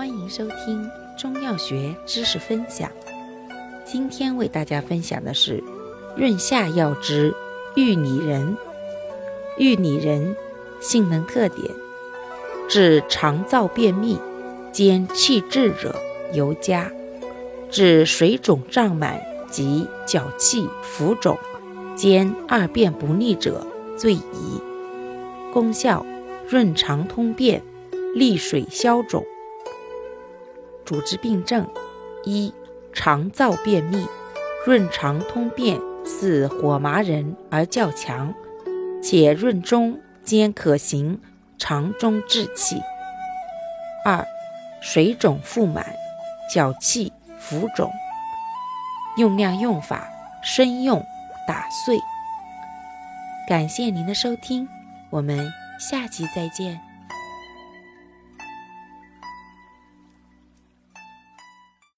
欢迎收听中药学知识分享。今天为大家分享的是润下药之玉里仁。玉里仁性能特点：治肠燥便秘，兼气滞者尤佳；治水肿胀满及脚气浮肿，兼二便不利者最宜。功效：润肠通便，利水消肿。主治病症：一、肠燥便秘，润肠通便似火麻仁而较强，且润中兼可行肠中滞气；二、水肿腹满，脚气浮肿。用量用法：生用，打碎。感谢您的收听，我们下期再见。